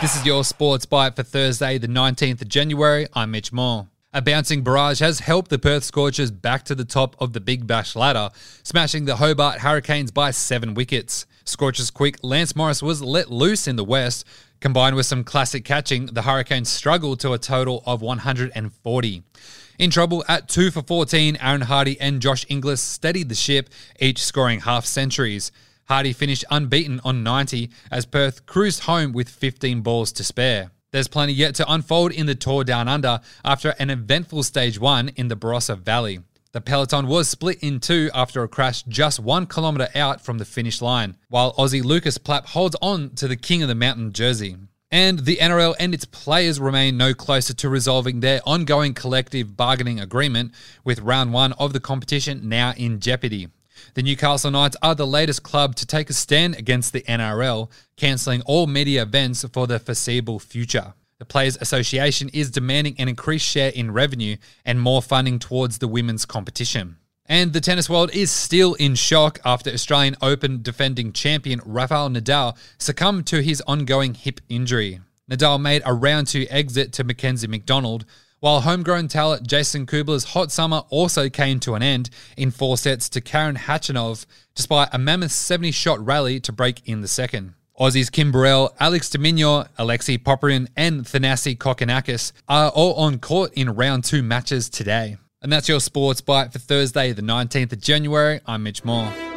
This is your Sports Bite for Thursday, the 19th of January. I'm Mitch Moore. A bouncing barrage has helped the Perth Scorchers back to the top of the Big Bash ladder, smashing the Hobart Hurricanes by 7 wickets. Scorchers quick Lance Morris was let loose in the West. Combined with some classic catching, the Hurricanes struggled to a total of 140. In trouble at 2 for 14, Aaron Hardy and Josh Inglis steadied the ship, each scoring half-centuries. Hardy finished unbeaten on 90 as Perth cruised home with 15 balls to spare. There's plenty yet to unfold in the Tour Down Under after an eventful Stage 1 in the Barossa Valley. The peloton was split in two after a crash just 1 kilometre out from the finish line, while Aussie Lucas Plapp holds on to the King of the Mountain jersey. And the NRL and its players remain no closer to resolving their ongoing collective bargaining agreement, with round 1 of the competition now in jeopardy. The Newcastle Knights are the latest club to take a stand against the NRL, cancelling all media events for the foreseeable future. The Players Association is demanding an increased share in revenue and more funding towards the women's competition. And the tennis world is still in shock after Australian Open defending champion Rafael Nadal succumbed to his ongoing hip injury. Nadal made a round 2 exit to Mackenzie McDonald, while homegrown talent Jason Kubler's hot summer also came to an end in 4 sets to Karen Khachanov, despite a mammoth 70-shot rally to break in the second. Aussies Kim Burrell, Alex de Minaur, Alexei Popyrin and Thanasi Kokkinakis are all on court in round 2 matches today. And that's your Sports Bite for Thursday, the 19th of January. I'm Mitch Moore.